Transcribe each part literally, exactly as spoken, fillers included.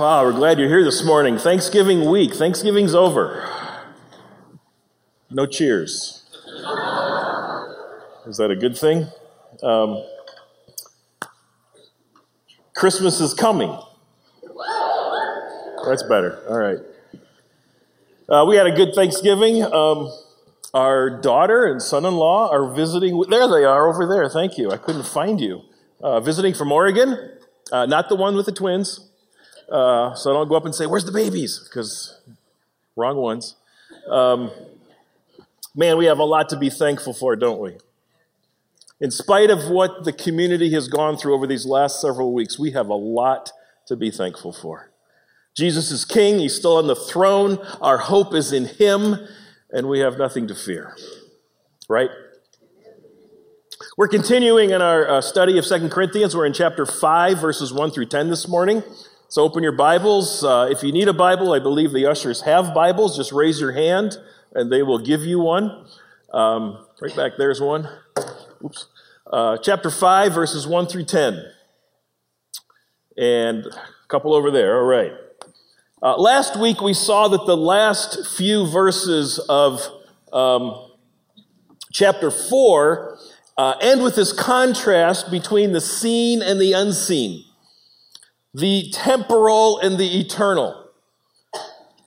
Wow, we're glad you're here this morning. Thanksgiving week. Thanksgiving's over. No cheers. Is that a good thing? Um, Christmas is coming. That's better. All right. Uh, we had a good Thanksgiving. Um, our daughter and son-in-law are visiting. There they are over there. Thank you. I couldn't find you. Uh, visiting from Oregon. Uh, not the one with the twins. Uh, so I don't go up and say, where's the babies? Because wrong ones. Um, man, we have a lot to be thankful for, don't we? In spite of what the community has gone through over these last several weeks, we have a lot to be thankful for. Jesus is king. He's still on the throne. Our hope is in him, and we have nothing to fear. Right? We're continuing in our uh, study of Second Corinthians. We're in chapter five, verses one through ten this morning. So open your Bibles. Uh, if you need a Bible, I believe the ushers have Bibles. Just raise your hand, and they will give you one. Um, right back there's one. Oops. Uh, chapter five, verses one through ten. And a couple over there. All right. Uh, last week, we saw that the last few verses of um, chapter four uh, end with this contrast between the seen and the unseen. The temporal and the eternal.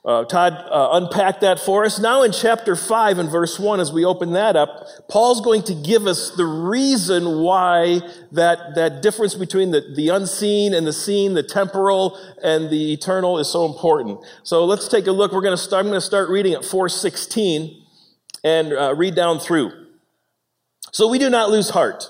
Uh, Todd uh, unpacked that for us. Now in chapter five and verse one, as we open that up, Paul's going to give us the reason why that, that difference between the, the unseen and the seen, the temporal and the eternal is so important. So let's take a look. We're going to start, I'm going to start reading at four sixteen and uh, read down through. So we do not lose heart.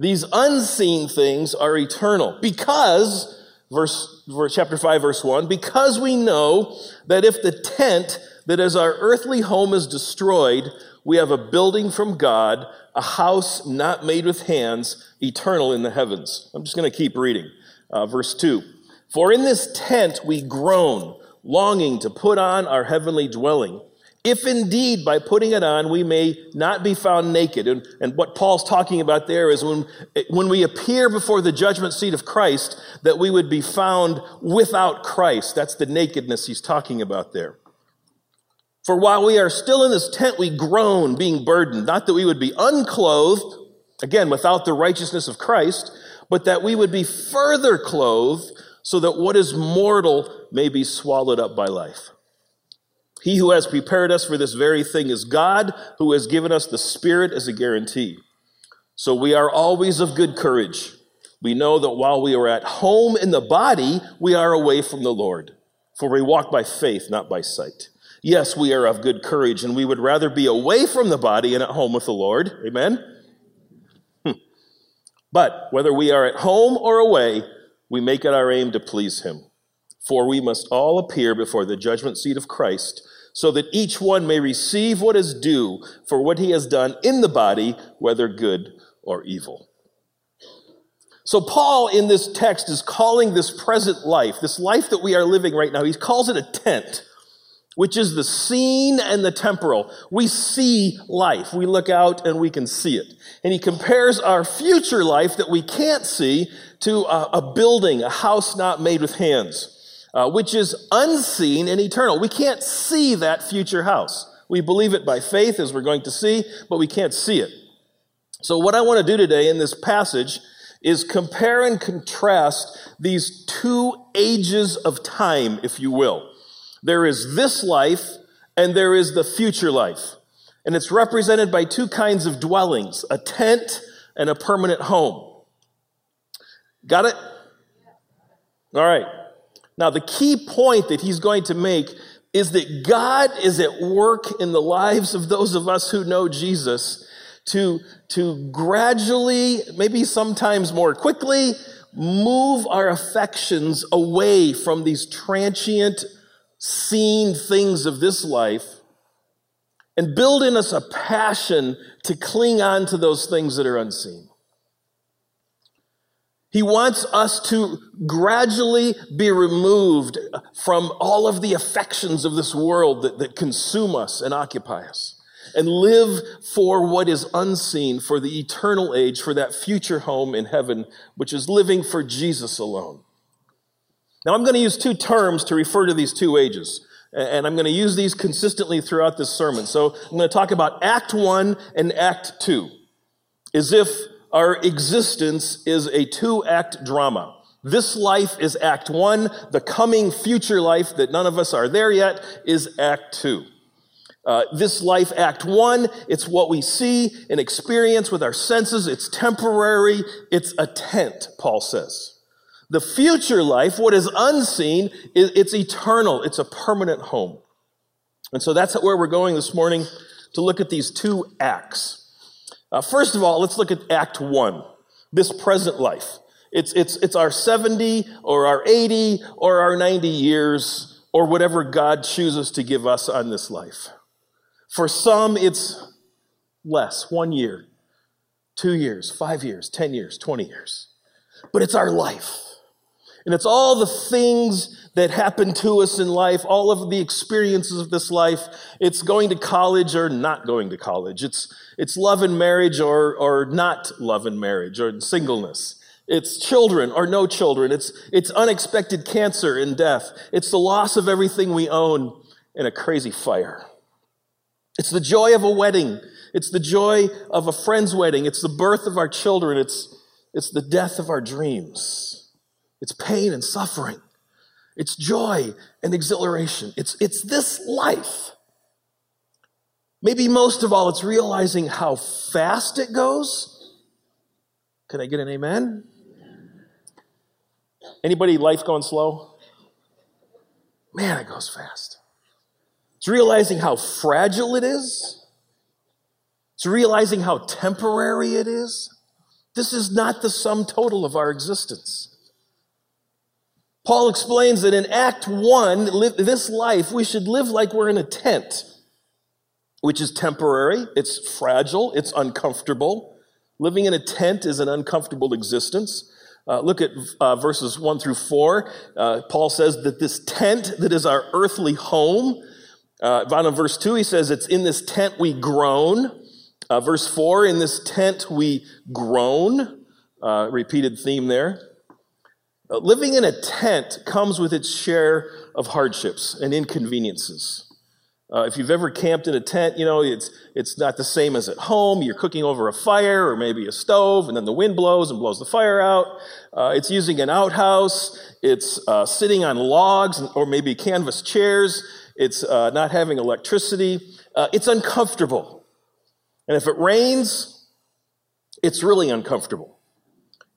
These unseen things are eternal because, verse, verse chapter five, verse one, because we know that if the tent that is our earthly home is destroyed, we have a building from God, a house not made with hands, eternal in the heavens. I'm just going to keep reading. Uh, verse two, for in this tent we groan, longing to put on our heavenly dwelling. If indeed by putting it on we may not be found naked. And, and what Paul's talking about there is when, when we appear before the judgment seat of Christ, that we would be found without Christ. That's the nakedness he's talking about there. For while we are still in this tent, we groan, being burdened. Not that we would be unclothed, again, without the righteousness of Christ, but that we would be further clothed so that what is mortal may be swallowed up by life. He who has prepared us for this very thing is God, who has given us the Spirit as a guarantee. So we are always of good courage. We know that while we are at home in the body, we are away from the Lord. For we walk by faith, not by sight. Yes, we are of good courage, and we would rather be away from the body and at home with the Lord. Amen? Hmm. But whether we are at home or away, we make it our aim to please him. For we must all appear before the judgment seat of Christ, so that each one may receive what is due for what he has done in the body, whether good or evil. So Paul in this text is calling this present life, this life that we are living right now, he calls it a tent, which is the seen and the temporal. We see life. We look out and we can see it. And he compares our future life that we can't see to a, a building, a house not made with hands. Uh, which is unseen and eternal. We can't see that future house. We believe it by faith, as we're going to see, but we can't see it. So what I want to do today in this passage is compare and contrast these two ages of time, if you will. There is this life, and there is the future life. And it's represented by two kinds of dwellings, a tent and a permanent home. Got it? All right. Now, the key point that he's going to make is that God is at work in the lives of those of us who know Jesus to, to gradually, maybe sometimes more quickly, move our affections away from these transient, seen things of this life and build in us a passion to cling on to those things that are unseen. He wants us to gradually be removed from all of the affections of this world that, that consume us and occupy us, and live for what is unseen, for the eternal age, for that future home in heaven, which is living for Jesus alone. Now, I'm going to use two terms to refer to these two ages, and I'm going to use these consistently throughout this sermon. So I'm going to talk about Act one and Act two, as if our existence is a two-act drama. This life is Act one. The coming future life that none of us are there yet is Act two. Uh, this life, Act one, it's what we see and experience with our senses. It's temporary. It's a tent, Paul says. The future life, what is unseen, it's eternal. It's a permanent home. And so that's where we're going this morning, to look at these two acts. Uh, first of all, let's look at Act one, this present life. It's, it's, it's our seventy or our eighty or our ninety years, or whatever God chooses to give us on this life. For some, it's less, one year, two years, five years, ten years, twenty years. But it's our life. And it's all the things that happen to us in life, all of the experiences of this life. It's going to college or not going to college. It's it's love and marriage or or not love and marriage, or singleness. It's children or no children. It's it's unexpected cancer and death. It's the loss of everything we own in a crazy fire. It's the joy of a wedding. It's the joy of a friend's wedding. It's the birth of our children. It's it's the death of our dreams. It's pain and suffering. It's joy and exhilaration. It's, it's this life. Maybe most of all, it's realizing how fast it goes. Can I get an amen? Anybody life going slow? Man, it goes fast. It's realizing how fragile it is. It's realizing how temporary it is. This is not the sum total of our existence. Paul explains that in Act one, this life, we should live like we're in a tent, which is temporary, it's fragile, it's uncomfortable. Living in a tent is an uncomfortable existence. Uh, look at uh, verses one through four. Uh, Paul says that this tent that is our earthly home, uh, down in verse two, he says, it's in this tent we groan. Uh, verse four, in this tent we groan. Uh, repeated theme there. Living in a tent comes with its share of hardships and inconveniences. Uh, if you've ever camped in a tent, you know, it's it's not the same as at home. You're cooking over a fire or maybe a stove, and then the wind blows and blows the fire out. Uh, it's using an outhouse. It's uh, sitting on logs or maybe canvas chairs. It's uh, not having electricity. Uh, it's uncomfortable. And if it rains, it's really uncomfortable.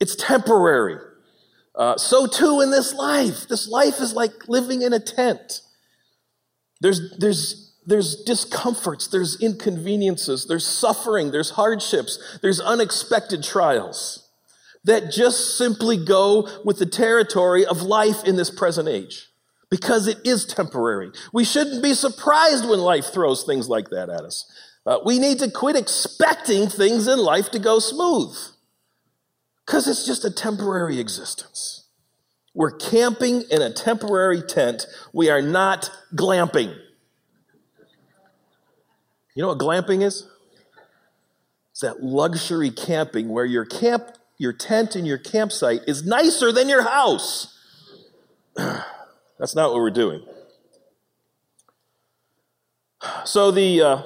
It's temporary. Uh, so too in this life. This life is like living in a tent. There's, there's, there's discomforts, there's inconveniences, there's suffering, there's hardships, there's unexpected trials that just simply go with the territory of life in this present age, because it is temporary. We shouldn't be surprised when life throws things like that at us. Uh, we need to quit expecting things in life to go smooth, because it's just a temporary existence. We're camping in a temporary tent. We are not glamping. You know what glamping is? It's that luxury camping where your camp, your tent and your campsite is nicer than your house. That's not what we're doing. So the, uh,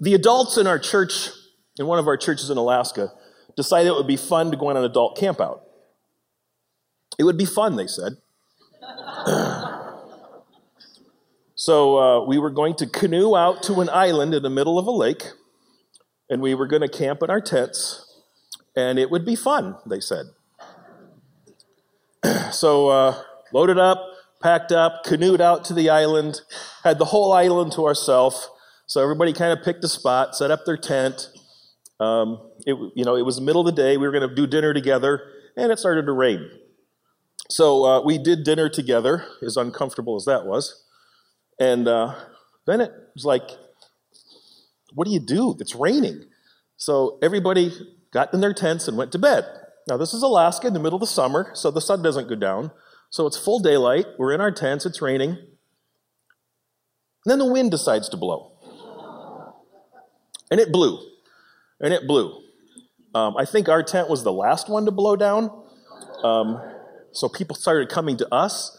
the adults in our church, in one of our churches in Alaska, decided it would be fun to go on an adult campout. It would be fun, they said. So uh, we were going to canoe out to an island in the middle of a lake, and we were going to camp in our tents, and it would be fun, they said. So uh, loaded up, packed up, canoed out to the island, had the whole island to ourselves. So everybody kind of picked a spot, set up their tent. Um, it, you know, it was the middle of the day. We were going to do dinner together, and it started to rain. So uh, we did dinner together, as uncomfortable as that was. And uh, then it was like, what do you do? It's raining. So everybody got in their tents and went to bed. Now, this is Alaska in the middle of the summer, so the sun doesn't go down. So it's full daylight. We're in our tents. It's raining. And then the wind decides to blow. And it blew. And it blew. Um, I think our tent was the last one to blow down. Um, so people started coming to us.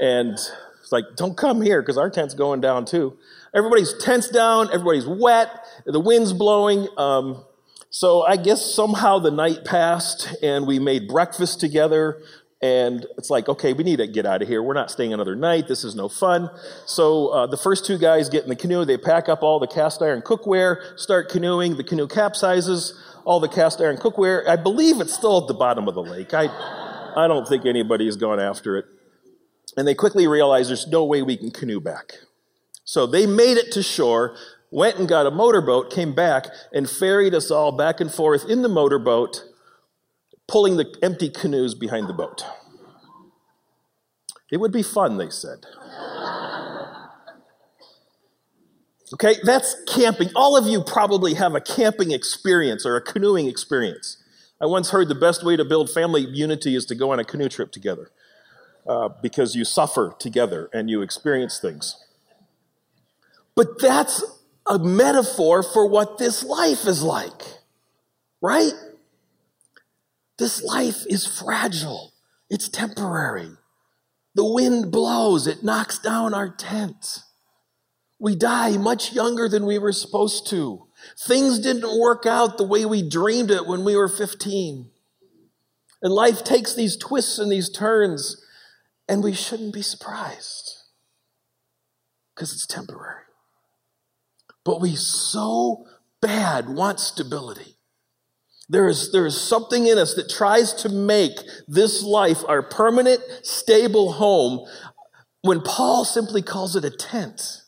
And it's like, don't come here because our tent's going down too. Everybody's tent's down. Everybody's wet. The wind's blowing. Um, so I guess somehow the night passed and we made breakfast together. And it's like, okay, we need to get out of here. We're not staying another night. This is no fun. So uh, the first two guys get in the canoe. They pack up all the cast iron cookware, start canoeing. The canoe capsizes. All the cast iron cookware. I believe it's still at the bottom of the lake. I, I don't think anybody's gone after it. And they quickly realize there's no way we can canoe back. So they made it to shore, went and got a motorboat, came back, and ferried us all back and forth in the motorboat, pulling the empty canoes behind the boat. It would be fun, they said. Okay, that's camping. All of you probably have a camping experience or a canoeing experience. I once heard the best way to build family unity is to go on a canoe trip together uh, because you suffer together and you experience things. But that's a metaphor for what this life is like, right? This life is fragile. It's temporary. The wind blows. It knocks down our tent. We die much younger than we were supposed to. Things didn't work out the way we dreamed it when we were fifteen. And life takes these twists and these turns, and we shouldn't be surprised because it's temporary. But we so bad want stability. There is, there is something in us that tries to make this life our permanent, stable home when Paul simply calls it a tent.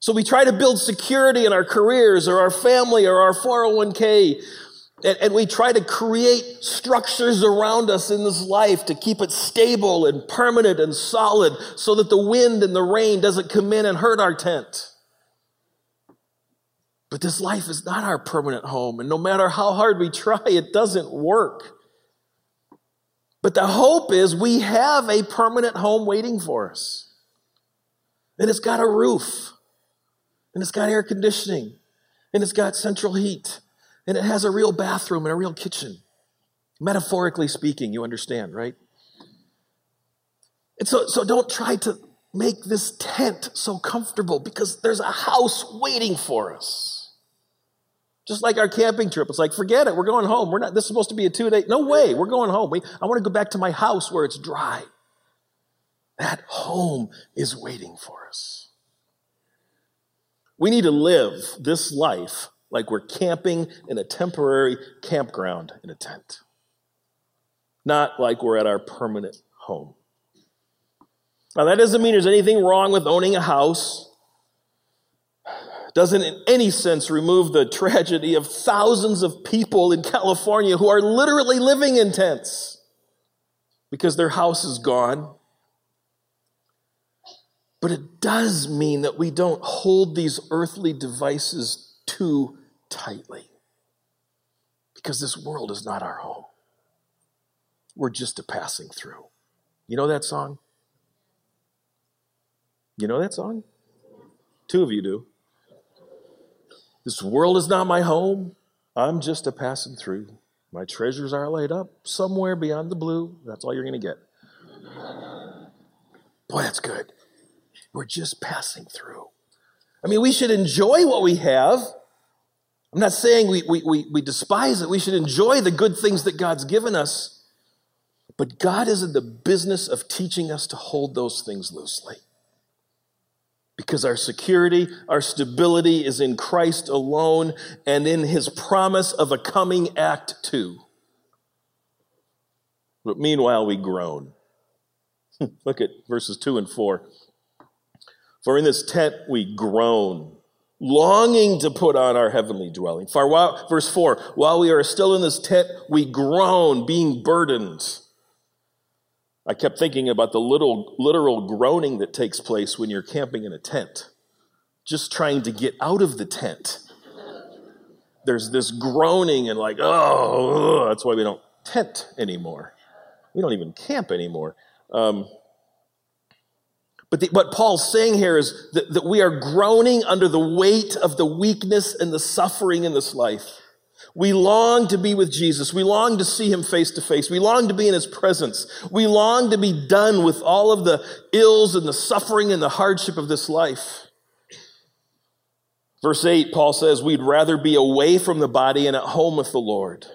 So we try to build security in our careers or our family or our four oh one k, and, and we try to create structures around us in this life to keep it stable and permanent and solid so that the wind and the rain doesn't come in and hurt our tent. But this life is not our permanent home, and no matter how hard we try, it doesn't work. But the hope is we have a permanent home waiting for us, and it's got a roof. And it's got air conditioning, and it's got central heat, and it has a real bathroom and a real kitchen. Metaphorically speaking, you understand, right? And so, so don't try to make this tent so comfortable because there's a house waiting for us. Just like our camping trip, it's like, forget it, we're going home. We're not. This is supposed to be a two-day. No way, we're going home. We, I want to go back to my house where it's dry. That home is waiting for us. We need to live this life like we're camping in a temporary campground in a tent, not like we're at our permanent home. Now, that doesn't mean there's anything wrong with owning a house. Doesn't in any sense remove the tragedy of thousands of people in California who are literally living in tents because their house is gone. But it does mean that we don't hold these earthly devices too tightly, because this world is not our home. We're just a passing through. You know that song? You know that song? Two of you do. This world is not my home. I'm just a passing through. My treasures are laid up somewhere beyond the blue. That's all you're going to get. Boy, that's good. We're just passing through. I mean, we should enjoy what we have. I'm not saying we, we, we, we despise it. We should enjoy the good things that God's given us. But God is in the business of teaching us to hold those things loosely. Because our security, our stability is in Christ alone and in his promise of a coming act too. But meanwhile, we groan. Look at verses two and four. For in this tent we groan, longing to put on our heavenly dwelling. For while, verse four, while we are still in this tent, we groan, being burdened. I kept thinking about the little literal groaning that takes place when you're camping in a tent, just trying to get out of the tent. There's this groaning and like, oh, that's why we don't tent anymore. We don't even camp anymore. Um, but the, what Paul's saying here is that, that we are groaning under the weight of the weakness and the suffering in this life. We long to be with Jesus. We long to see him face to face. We long to be in his presence. We long to be done with all of the ills and the suffering and the hardship of this life. Verse eight, Paul says, we'd rather be away from the body and at home with the Lord.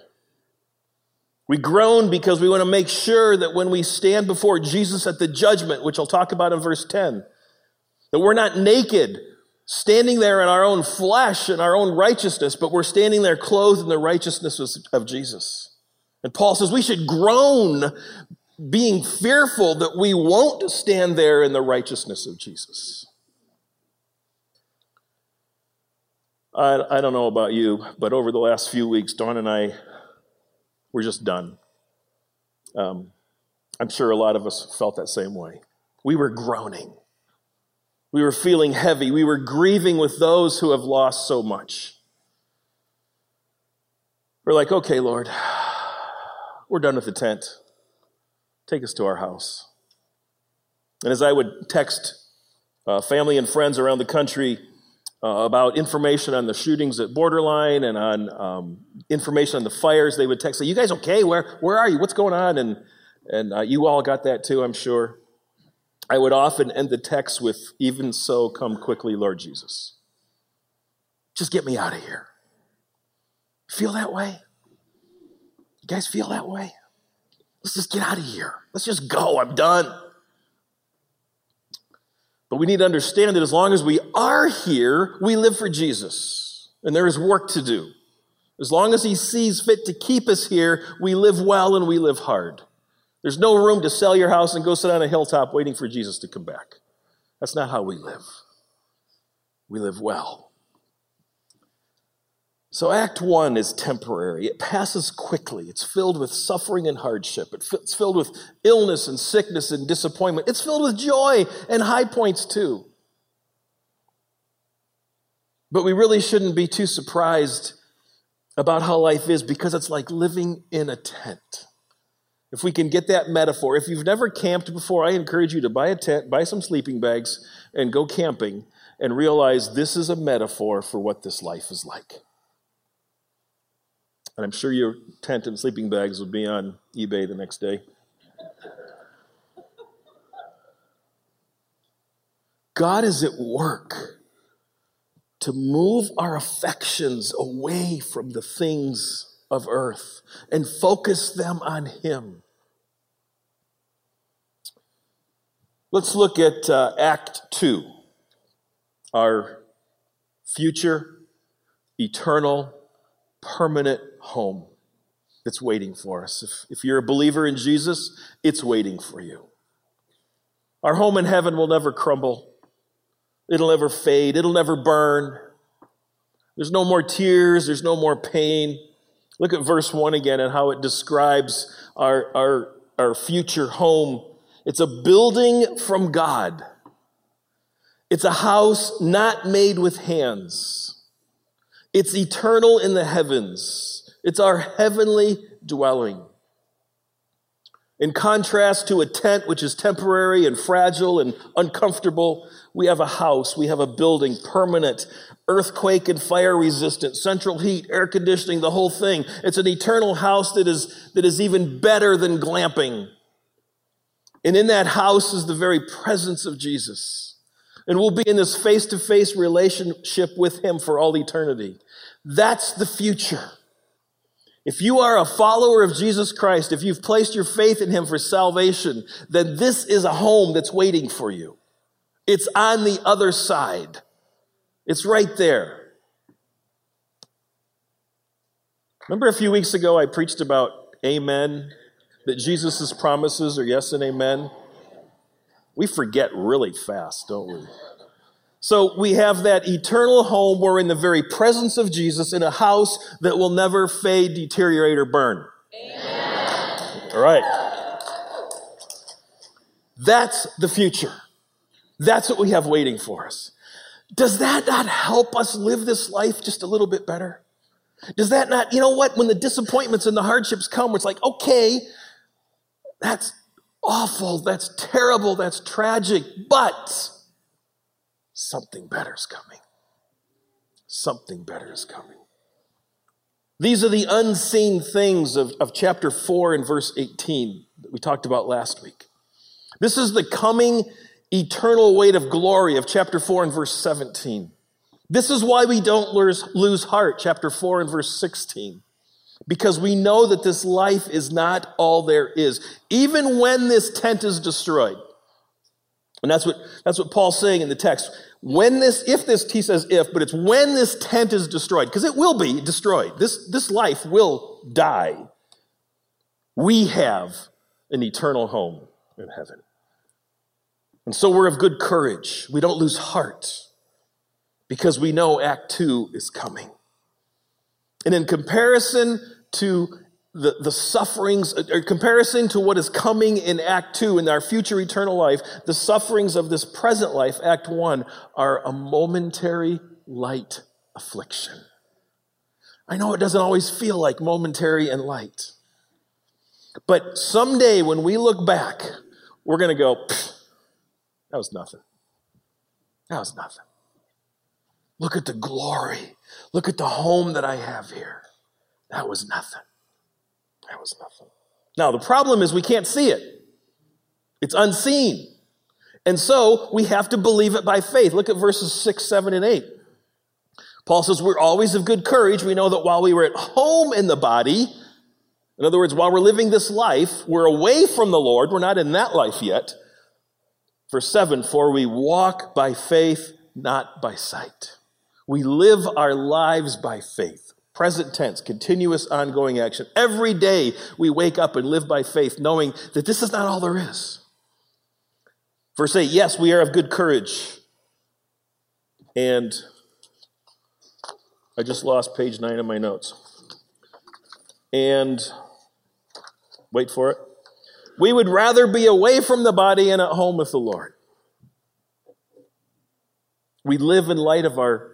We groan because we want to make sure that when we stand before Jesus at the judgment, which I'll talk about in verse ten, that we're not naked, standing there in our own flesh and our own righteousness, but we're standing there clothed in the righteousness of Jesus. And Paul says we should groan, being fearful that we won't stand there in the righteousness of Jesus. I, I don't know about you, but over the last few weeks, Dawn and I were just done. Um, I'm sure a lot of us felt that same way. We were groaning. We were feeling heavy. We were grieving with those who have lost so much. We're like, okay, Lord, we're done with the tent. Take us to our house. And as I would text uh, family and friends around the country, Uh, about information on the shootings at Borderline and on um, information on the fires, they would text, say, you guys okay? Where where are you? What's going on? And and uh, you all got that too, I'm sure. I would often end the text with, even so, come quickly, Lord Jesus. Just get me out of here. Feel that way? You guys feel that way? Let's just get out of here. Let's just go. I'm done. But we need to understand that as long as we are here, we live for Jesus, and there is work to do. As long as he sees fit to keep us here, we live well and we live hard. There's no room to sell your house and go sit on a hilltop waiting for Jesus to come back. That's not how we live. We live well. So Act one is temporary. It passes quickly. It's filled with suffering and hardship. It's filled with illness and sickness and disappointment. It's filled with joy and high points too. But we really shouldn't be too surprised about how life is, because it's like living in a tent. If we can get that metaphor, if you've never camped before, I encourage you to buy a tent, buy some sleeping bags, and go camping and realize this is a metaphor for what this life is like. And I'm sure your tent and sleeping bags will be on eBay the next day. God is at work to move our affections away from the things of earth and focus them on him. Let's look at uh, Act two, our future, eternal, permanent home that's waiting for us. If, if you're a believer in Jesus, it's waiting for you. Our home in heaven will never crumble. It'll never fade. It'll never burn. There's no more tears. There's no more pain. Look at verse one again and how it describes our, our, our future home. It's a building from God. It's a house not made with hands. It's eternal in the heavens. It's our heavenly dwelling. In contrast to a tent, which is temporary and fragile and uncomfortable, we have a house, we have a building, permanent, earthquake and fire resistant, central heat, air conditioning, the whole thing. It's an eternal house that is, that is even better than glamping. And in that house is the very presence of Jesus. And we'll be in this face-to-face relationship with him for all eternity. That's the future. If you are a follower of Jesus Christ, if you've placed your faith in him for salvation, then this is a home that's waiting for you. It's on the other side. It's right there. Remember a few weeks ago I preached about amen, that Jesus' promises are yes and amen? We forget really fast, don't we? So we have that eternal home. We're in the very presence of Jesus in a house that will never fade, deteriorate, or burn. Amen. All right. That's the future. That's what we have waiting for us. Does that not help us live this life just a little bit better? Does that not, you know what, when the disappointments and the hardships come, it's like, okay, that's awful, that's terrible, that's tragic, but something better is coming. Something better is coming. These are the unseen things of, of chapter four and verse eighteen that we talked about last week. This is the coming eternal weight of glory of chapter four and verse seventeen. This is why we don't lose, lose heart, chapter four and verse sixteen, because we know that this life is not all there is, even when this tent is destroyed. And that's what, that's what Paul's saying in the text. When this, if this, he says if, but it's when this tent is destroyed, because it will be destroyed. This, this life will die. We have an eternal home in heaven. And so we're of good courage. We don't lose heart, because we know Act Two is coming. And in comparison to the, the sufferings, or comparison to what is coming in Act Two, in our future eternal life, the sufferings of this present life, Act One, are a momentary light affliction. I know it doesn't always feel like momentary and light, but someday when we look back, we're going to go, that was nothing. That was nothing. Look at the glory. Look at the home that I have here. That was nothing. That was nothing. Now, the problem is we can't see it. It's unseen. And so we have to believe it by faith. Look at verses six, seven, and eight. Paul says, we're always of good courage. We know that while we were at home in the body, in other words, while we're living this life, we're away from the Lord. We're not in that life yet. Verse seven, for we walk by faith, not by sight. We live our lives by faith. Present tense, continuous ongoing action. Every day we wake up and live by faith, knowing that this is not all there is. Verse eight, yes, we are of good courage. And I just lost page nine of my notes. And wait for it. We would rather be away from the body and at home with the Lord. We live in light of our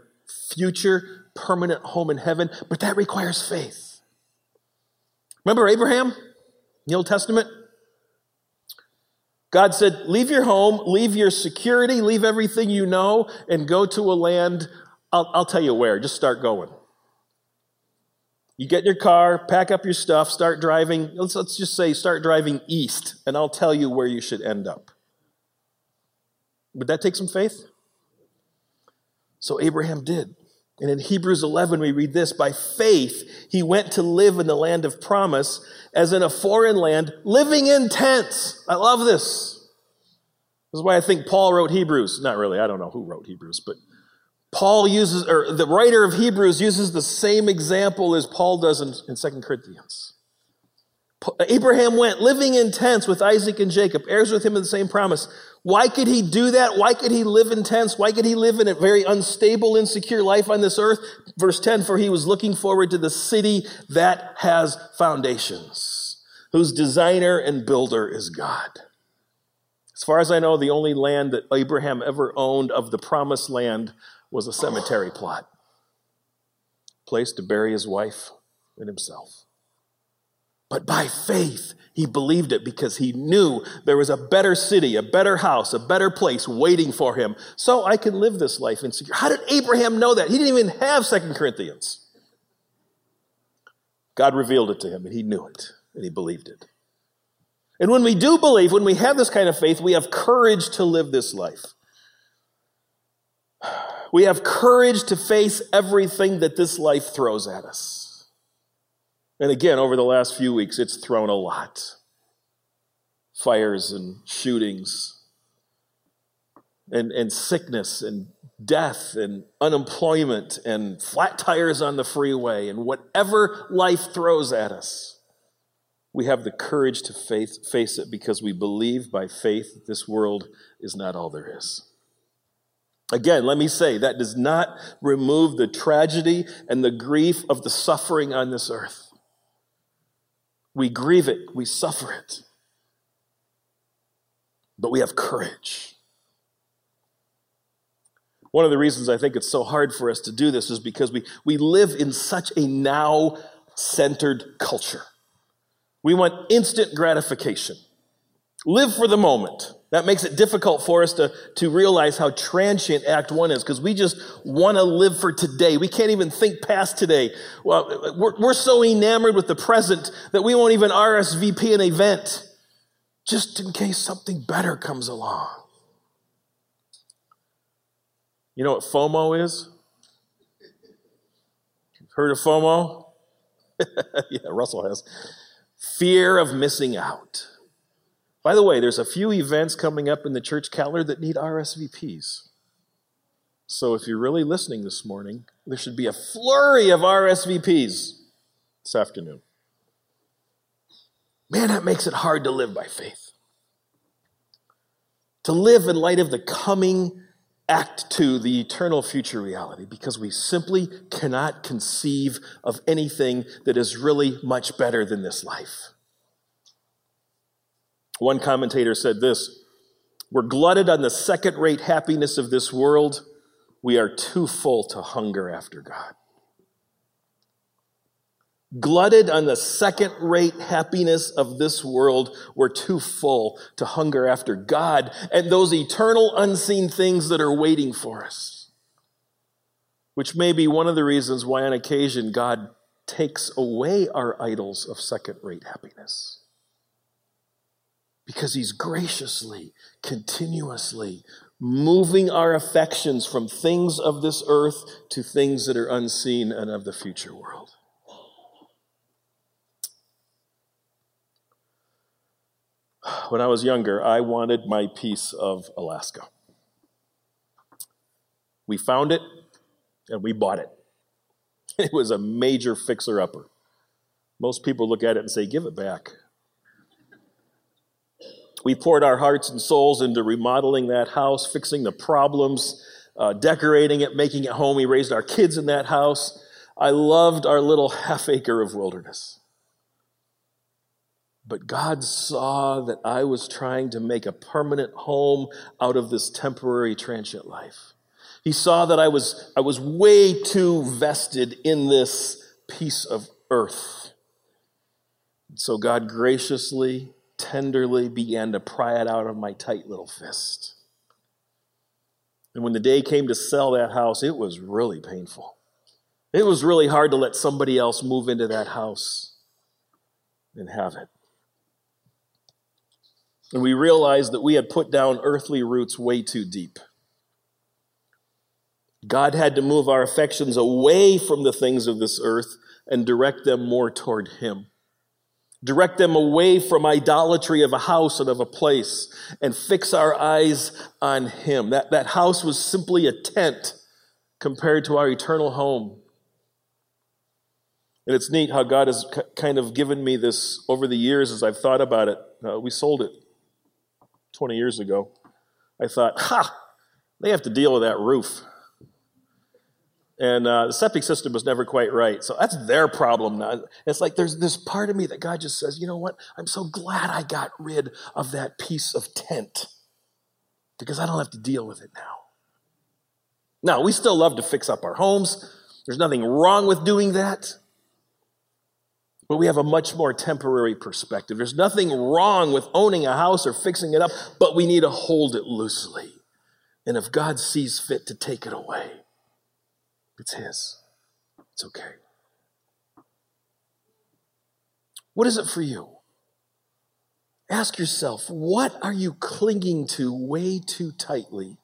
future permanent home in heaven, but that requires faith. Remember Abraham in the Old Testament? God said, leave your home, leave your security, leave everything you know, and go to a land. I'll, I'll tell you where. Just start going. You get in your car, pack up your stuff, start driving. Let's, let's just say start driving east, and I'll tell you where you should end up. Would that take some faith? So Abraham did. And in Hebrews eleven, we read this, by faith, he went to live in the land of promise as in a foreign land, living in tents. I love this. This is why I think Paul wrote Hebrews. Not really, I don't know who wrote Hebrews, but Paul uses, or the writer of Hebrews uses the same example as Paul does in, in Second Corinthians. Abraham went living in tents with Isaac and Jacob, heirs with him in the same promise. Why could he do that? Why could he live in tents? Why could he live in a very unstable, insecure life on this earth? Verse ten, for he was looking forward to the city that has foundations, whose designer and builder is God. As far as I know, the only land that Abraham ever owned of the promised land was a cemetery plot, a place to bury his wife and himself. But by faith, he believed it because he knew there was a better city, a better house, a better place waiting for him. So I can live this life insecure. How did Abraham know that? He didn't even have Second Corinthians. God revealed it to him, and he knew it, and he believed it. And when we do believe, when we have this kind of faith, we have courage to live this life. We have courage to face everything that this life throws at us. And again, over the last few weeks, it's thrown a lot. Fires and shootings and, and sickness and death and unemployment and flat tires on the freeway and whatever life throws at us. We have the courage to faith, face it because we believe by faith that this world is not all there is. Again, let me say, that does not remove the tragedy and the grief of the suffering on this earth. We grieve it. We suffer it. but we have courage. One of the reasons I think it's so hard for us to do this is because we, we live in such a now-centered culture. We want instant gratification. Live for the moment. That makes it difficult for us to, to realize how transient Act One is, because we just want to live for today. We can't even think past today. Well, we're, we're so enamored with the present that we won't even R S V P an event just in case something better comes along. You know what FOMO is? Heard of FOMO? Yeah, Russell has. Fear of missing out. By the way, there's a few events coming up in the church calendar that need R S V Ps. So if you're really listening this morning, there should be a flurry of R S V Ps this afternoon. Man, that makes it hard to live by faith. To live in light of the coming Act Two, the eternal future reality, because we simply cannot conceive of anything that is really much better than this life. One commentator said this: we're glutted on the second-rate happiness of this world. We are too full to hunger after God. Glutted on the second-rate happiness of this world, we're too full to hunger after God and those eternal unseen things that are waiting for us. Which may be one of the reasons why on occasion God takes away our idols of second-rate happiness. Because he's graciously, continuously moving our affections from things of this earth to things that are unseen and of the future world. When I was younger, I wanted my piece of Alaska. We found it, and we bought it. It was a major fixer-upper. Most people look at it and say, give it back. We poured our hearts and souls into remodeling that house, fixing the problems, uh, decorating it, making it home. We raised our kids in that house. I loved our little half acre of wilderness. But God saw that I was trying to make a permanent home out of this temporary transient life. He saw that I was, I was way too vested in this piece of earth. And so God graciously, tenderly began to pry it out of my tight little fist. And when the day came to sell that house, it was really painful. It was really hard to let somebody else move into that house and have it. And we realized that we had put down earthly roots way too deep. God had to move our affections away from the things of this earth and direct them more toward him. Direct them away from idolatry of a house and of a place, and fix our eyes on him. That, that house was simply a tent compared to our eternal home. And it's neat how God has k- kind of given me this over the years as I've thought about it. Uh, we sold it twenty years ago. I thought, ha, they have to deal with that roof. And uh, the septic system was never quite right. So that's their problem now. It's like there's this part of me that God just says, you know what? I'm so glad I got rid of that piece of tent, because I don't have to deal with it now. Now, we still love to fix up our homes. There's nothing wrong with doing that. But we have a much more temporary perspective. There's nothing wrong with owning a house or fixing it up, but we need to hold it loosely. And if God sees fit to take it away, it's his. It's okay. What is it for you? Ask yourself, what are you clinging to way too tightly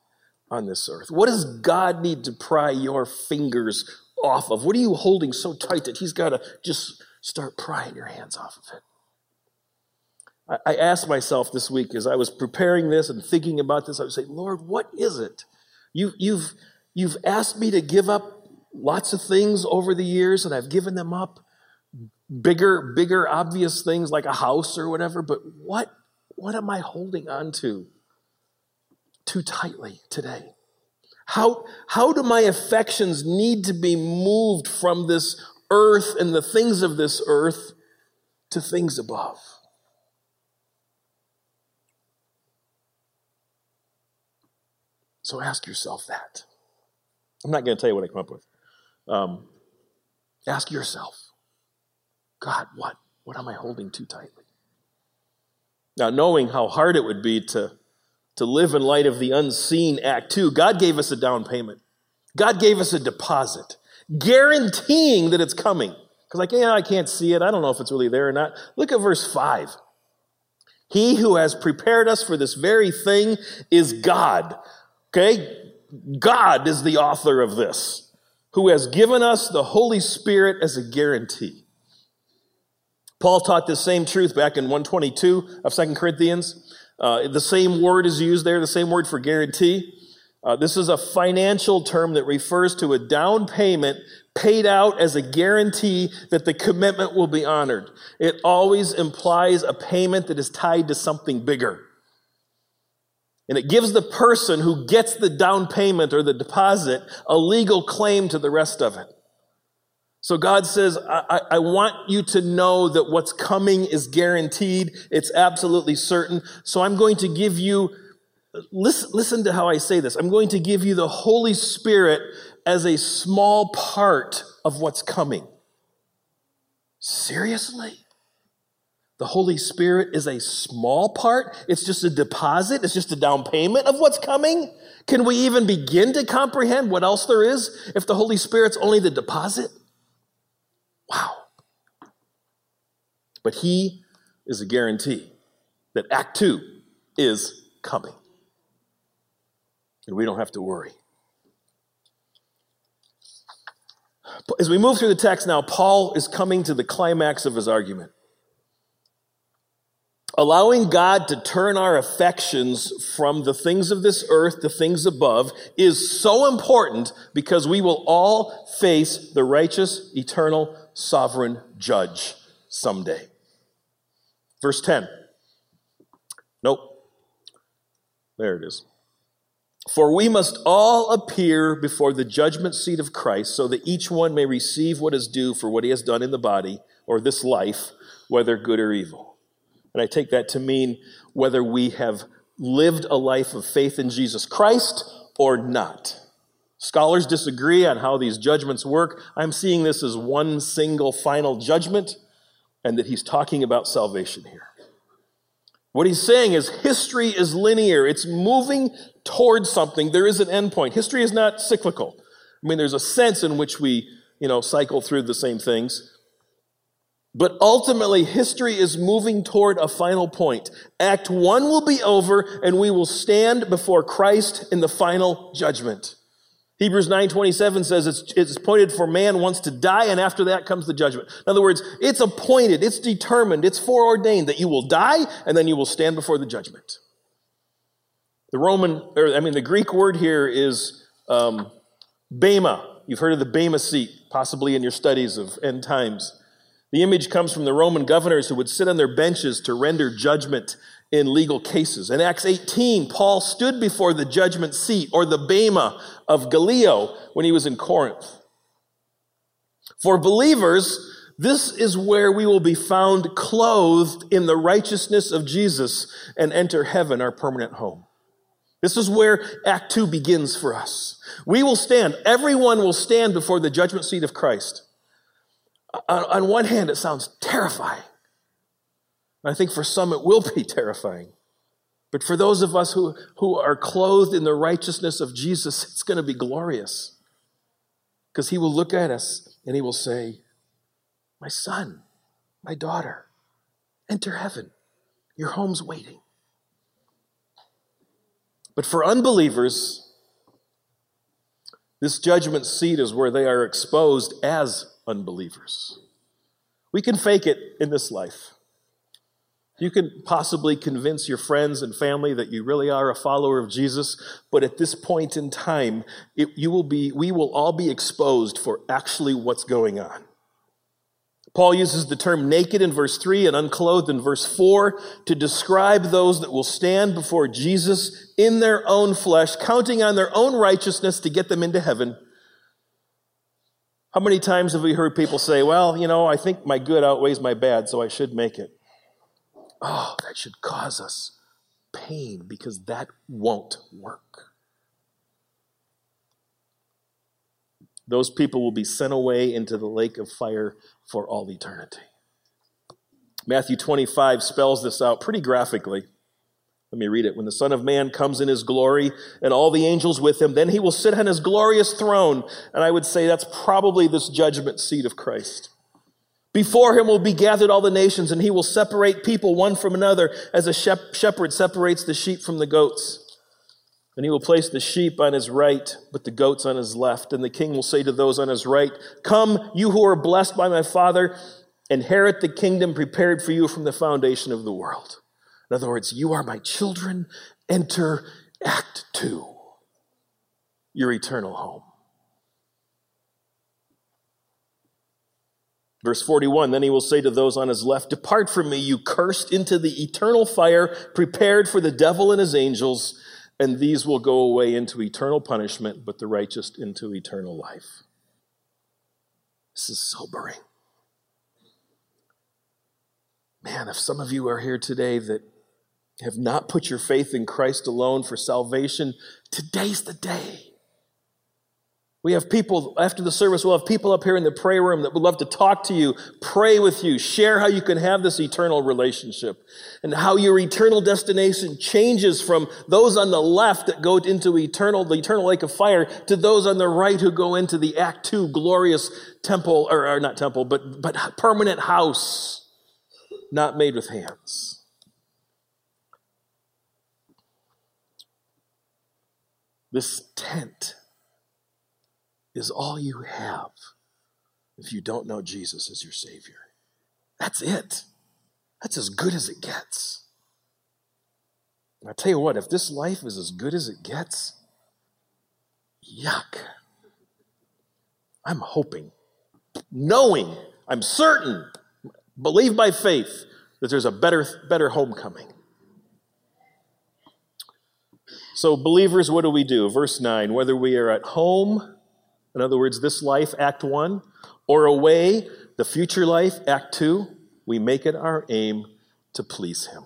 on this earth? What does God need to pry your fingers off of? What are you holding so tight that he's got to just start prying your hands off of it? I, I asked myself this week as I was preparing this and thinking about this, I would say, Lord, what is it? You, you've... You've asked me to give up lots of things over the years, and I've given them up, bigger, bigger, obvious things like a house or whatever, but what, what am I holding on to too tightly today? How, how do my affections need to be moved from this earth and the things of this earth to things above? So ask yourself that. I'm not going to tell you what I come up with. Um, ask yourself, God, what? What am I holding too tightly? Now, knowing how hard it would be to, to live in light of the unseen act two, God gave us a down payment. God gave us a deposit, guaranteeing that it's coming. Because like, yeah, I can't see it. I don't know if it's really there or not. Look at verse five. He who has prepared us for this very thing is God. Okay? God is the author of this, who has given us the Holy Spirit as a guarantee. Paul taught this same truth back in one twenty-two of Second Corinthians. Uh, the same word is used there, the same word for guarantee. Uh, this is a financial term that refers to a down payment paid out as a guarantee that the commitment will be honored. It always implies a payment that is tied to something bigger. And it gives the person who gets the down payment or the deposit a legal claim to the rest of it. So God says, I, I want you to know that what's coming is guaranteed. It's absolutely certain. So I'm going to give you, listen, listen to how I say this. I'm going to give you the Holy Spirit as a small part of what's coming. Seriously? The Holy Spirit is a small part? It's just a deposit? It's just a down payment of what's coming? Can we even begin to comprehend what else there is if the Holy Spirit's only the deposit? Wow. But he is a guarantee that Act Two is coming. And we don't have to worry. As we move through the text now, Paul is coming to the climax of his argument. Allowing God to turn our affections from the things of this earth to things above is so important because we will all face the righteous, eternal, sovereign judge someday. Verse ten. Nope. There it is. For we must all appear before the judgment seat of Christ so that each one may receive what is due for what he has done in the body or this life, whether good or evil. And I take that to mean whether we have lived a life of faith in Jesus Christ or not. Scholars disagree on how these judgments work. I'm seeing this as one single final judgment, and that he's talking about salvation here. What he's saying is history is linear. It's moving towards something. There is an end point. History is not cyclical. I mean, there's a sense in which we, you know, cycle through the same things. But ultimately, history is moving toward a final point. Act one will be over, and we will stand before Christ in the final judgment. Hebrews nine twenty-seven says it's, it's appointed for man once to die, and after that comes the judgment. In other words, it's appointed, it's determined, it's foreordained that you will die, and then you will stand before the judgment. The Roman, or I mean, the Greek word here is um, bema. You've heard of the bema seat, possibly in your studies of end times. The image comes from the Roman governors who would sit on their benches to render judgment in legal cases. In Acts eighteen, Paul stood before the judgment seat, or the bema of Gallio, when he was in Corinth. For believers, this is where we will be found clothed in the righteousness of Jesus and enter heaven, our permanent home. This is where Act two begins for us. We will stand, everyone will stand before the judgment seat of Christ. On one hand, it sounds terrifying. I think for some it will be terrifying. But for those of us who, who are clothed in the righteousness of Jesus, it's going to be glorious. Because he will look at us and he will say, my son, my daughter, enter heaven. Your home's waiting. But for unbelievers, this judgment seat is where they are exposed as unbelievers. We can fake it in this life. You can possibly convince your friends and family that you really are a follower of Jesus, but at this point in time, it, you will be, we will all be exposed for actually what's going on. Paul uses the term naked in verse three and unclothed in verse four to describe those that will stand before Jesus in their own flesh, counting on their own righteousness to get them into heaven. How many times have we heard people say, well, you know, I think my good outweighs my bad, so I should make it. Oh, that should cause us pain because that won't work. Those people will be sent away into the lake of fire for all eternity. Matthew twenty-five spells this out pretty graphically. Let me read it. When the Son of Man comes in his glory and all the angels with him, then he will sit on his glorious throne. And I would say that's probably this judgment seat of Christ. Before him will be gathered all the nations, and he will separate people one from another as a shepherd separates the sheep from the goats. And he will place the sheep on his right, but the goats on his left. And the king will say to those on his right, "Come, you who are blessed by my Father, inherit the kingdom prepared for you from the foundation of the world." In other words, you are my children. Enter Act Two, your eternal home. Verse forty-one, then he will say to those on his left, "Depart from me, you cursed, into the eternal fire prepared for the devil and his angels. And these will go away into eternal punishment, but the righteous into eternal life." This is sobering. Man, if some of you are here today that have not put your faith in Christ alone for salvation, today's the day. We have people, after the service, we'll have people up here in the prayer room that would love to talk to you, pray with you, share how you can have this eternal relationship and how your eternal destination changes from those on the left that go into eternal, the eternal lake of fire, to those on the right who go into the Act Two glorious temple, or, or not temple, but, but permanent house. Not made with hands. This tent is all you have if you don't know Jesus as your Savior. That's it. That's as good as it gets. And I tell you what, if this life is as good as it gets, yuck. I'm hoping, knowing, I'm certain, believe by faith that there's a better, better homecoming. So believers, what do we do? Verse nine, whether we are at home, in other words, this life, Act one, or away, the future life, Act two, we make it our aim to please him.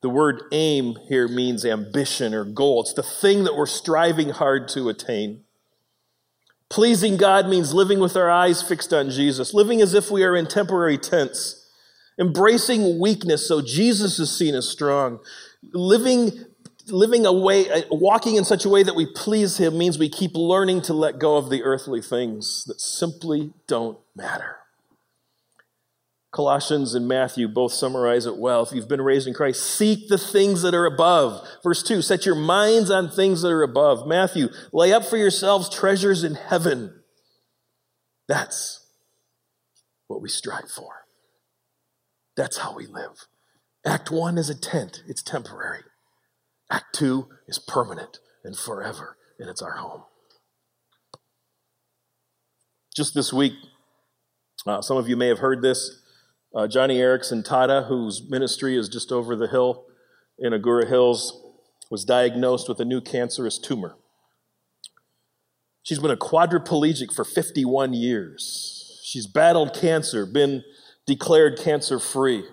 The word aim here means ambition or goal. It's the thing that we're striving hard to attain. Pleasing God means living with our eyes fixed on Jesus, living as if we are in temporary tents, embracing weakness so Jesus is seen as strong. Living, living a way, walking in such a way that we please him means we keep learning to let go of the earthly things that simply don't matter. Colossians and Matthew both summarize it well. If you've been raised in Christ, seek the things that are above. Verse two, set your minds on things that are above. Matthew, lay up for yourselves treasures in heaven. That's what we strive for. That's how we live. Act one is a tent. It's temporary. Act two is permanent and forever, and it's our home. Just this week, uh, some of you may have heard this. Uh, Johnny Erickson Tata, whose ministry is just over the hill in Agoura Hills, was diagnosed with a new cancerous tumor. She's been a quadriplegic for fifty-one years. She's battled cancer, been declared cancer-free.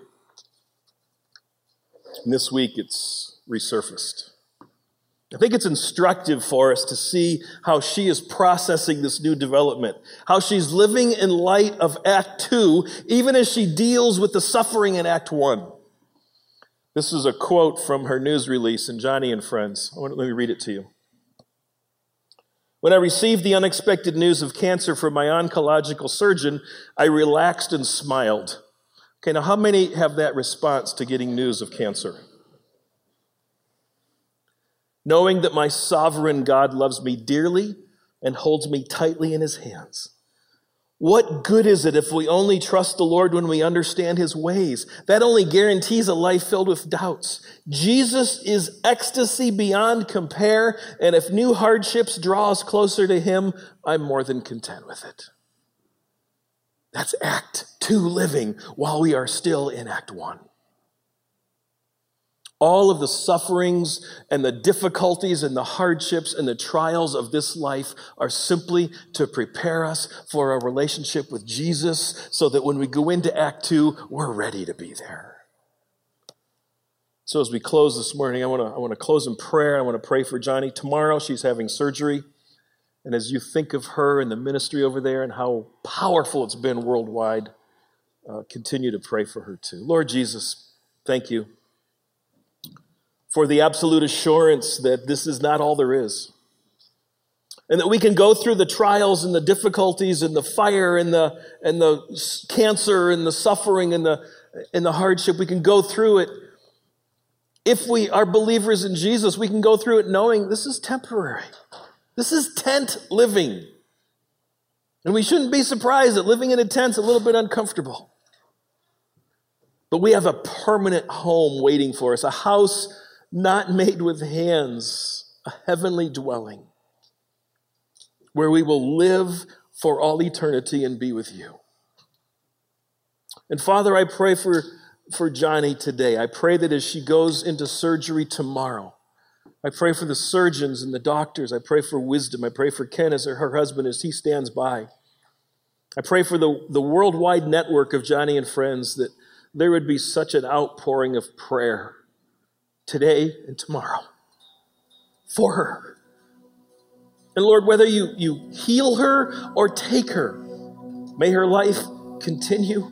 And this week it's resurfaced. I think it's instructive for us to see how she is processing this new development, how she's living in light of Act Two, even as she deals with the suffering in Act One. This is a quote from her news release in Joni and Friends. I want to, let me read it to you. "When I received the unexpected news of cancer from my oncological surgeon, I relaxed and smiled." Okay, now how many have that response to getting news of cancer? "Knowing that my sovereign God loves me dearly and holds me tightly in his hands. What good is it if we only trust the Lord when we understand his ways? That only guarantees a life filled with doubts. Jesus is ecstasy beyond compare, and if new hardships draw us closer to him, I'm more than content with it." That's Act Two living while we are still in Act One. All of the sufferings and the difficulties and the hardships and the trials of this life are simply to prepare us for a relationship with Jesus so that when we go into Act Two, we're ready to be there. So as we close this morning, I want to I want to close in prayer. I want to pray for Johnny. Tomorrow she's having surgery. And as you think of her and the ministry over there and how powerful it's been worldwide, uh, continue to pray for her too. Lord Jesus, thank you for the absolute assurance that this is not all there is. And that we can go through the trials and the difficulties and the fire and the and the cancer and the suffering and the and the hardship. We can go through it. If we are believers in Jesus, we can go through it knowing this is temporary. This is tent living. And we shouldn't be surprised that living in a tent's a little bit uncomfortable. But we have a permanent home waiting for us, a house not made with hands, a heavenly dwelling, where we will live for all eternity and be with you. And Father, I pray for, for Johnny today. I pray that as she goes into surgery tomorrow, I pray for the surgeons and the doctors. I pray for wisdom. I pray for Ken as her husband as he stands by. I pray for the, the worldwide network of Johnny and Friends, that there would be such an outpouring of prayer today and tomorrow for her. And Lord, whether you, you heal her or take her, may her life continue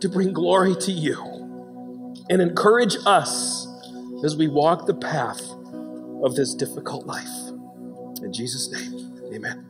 to bring glory to you and encourage us as we walk the path of this difficult life. In Jesus' name, amen.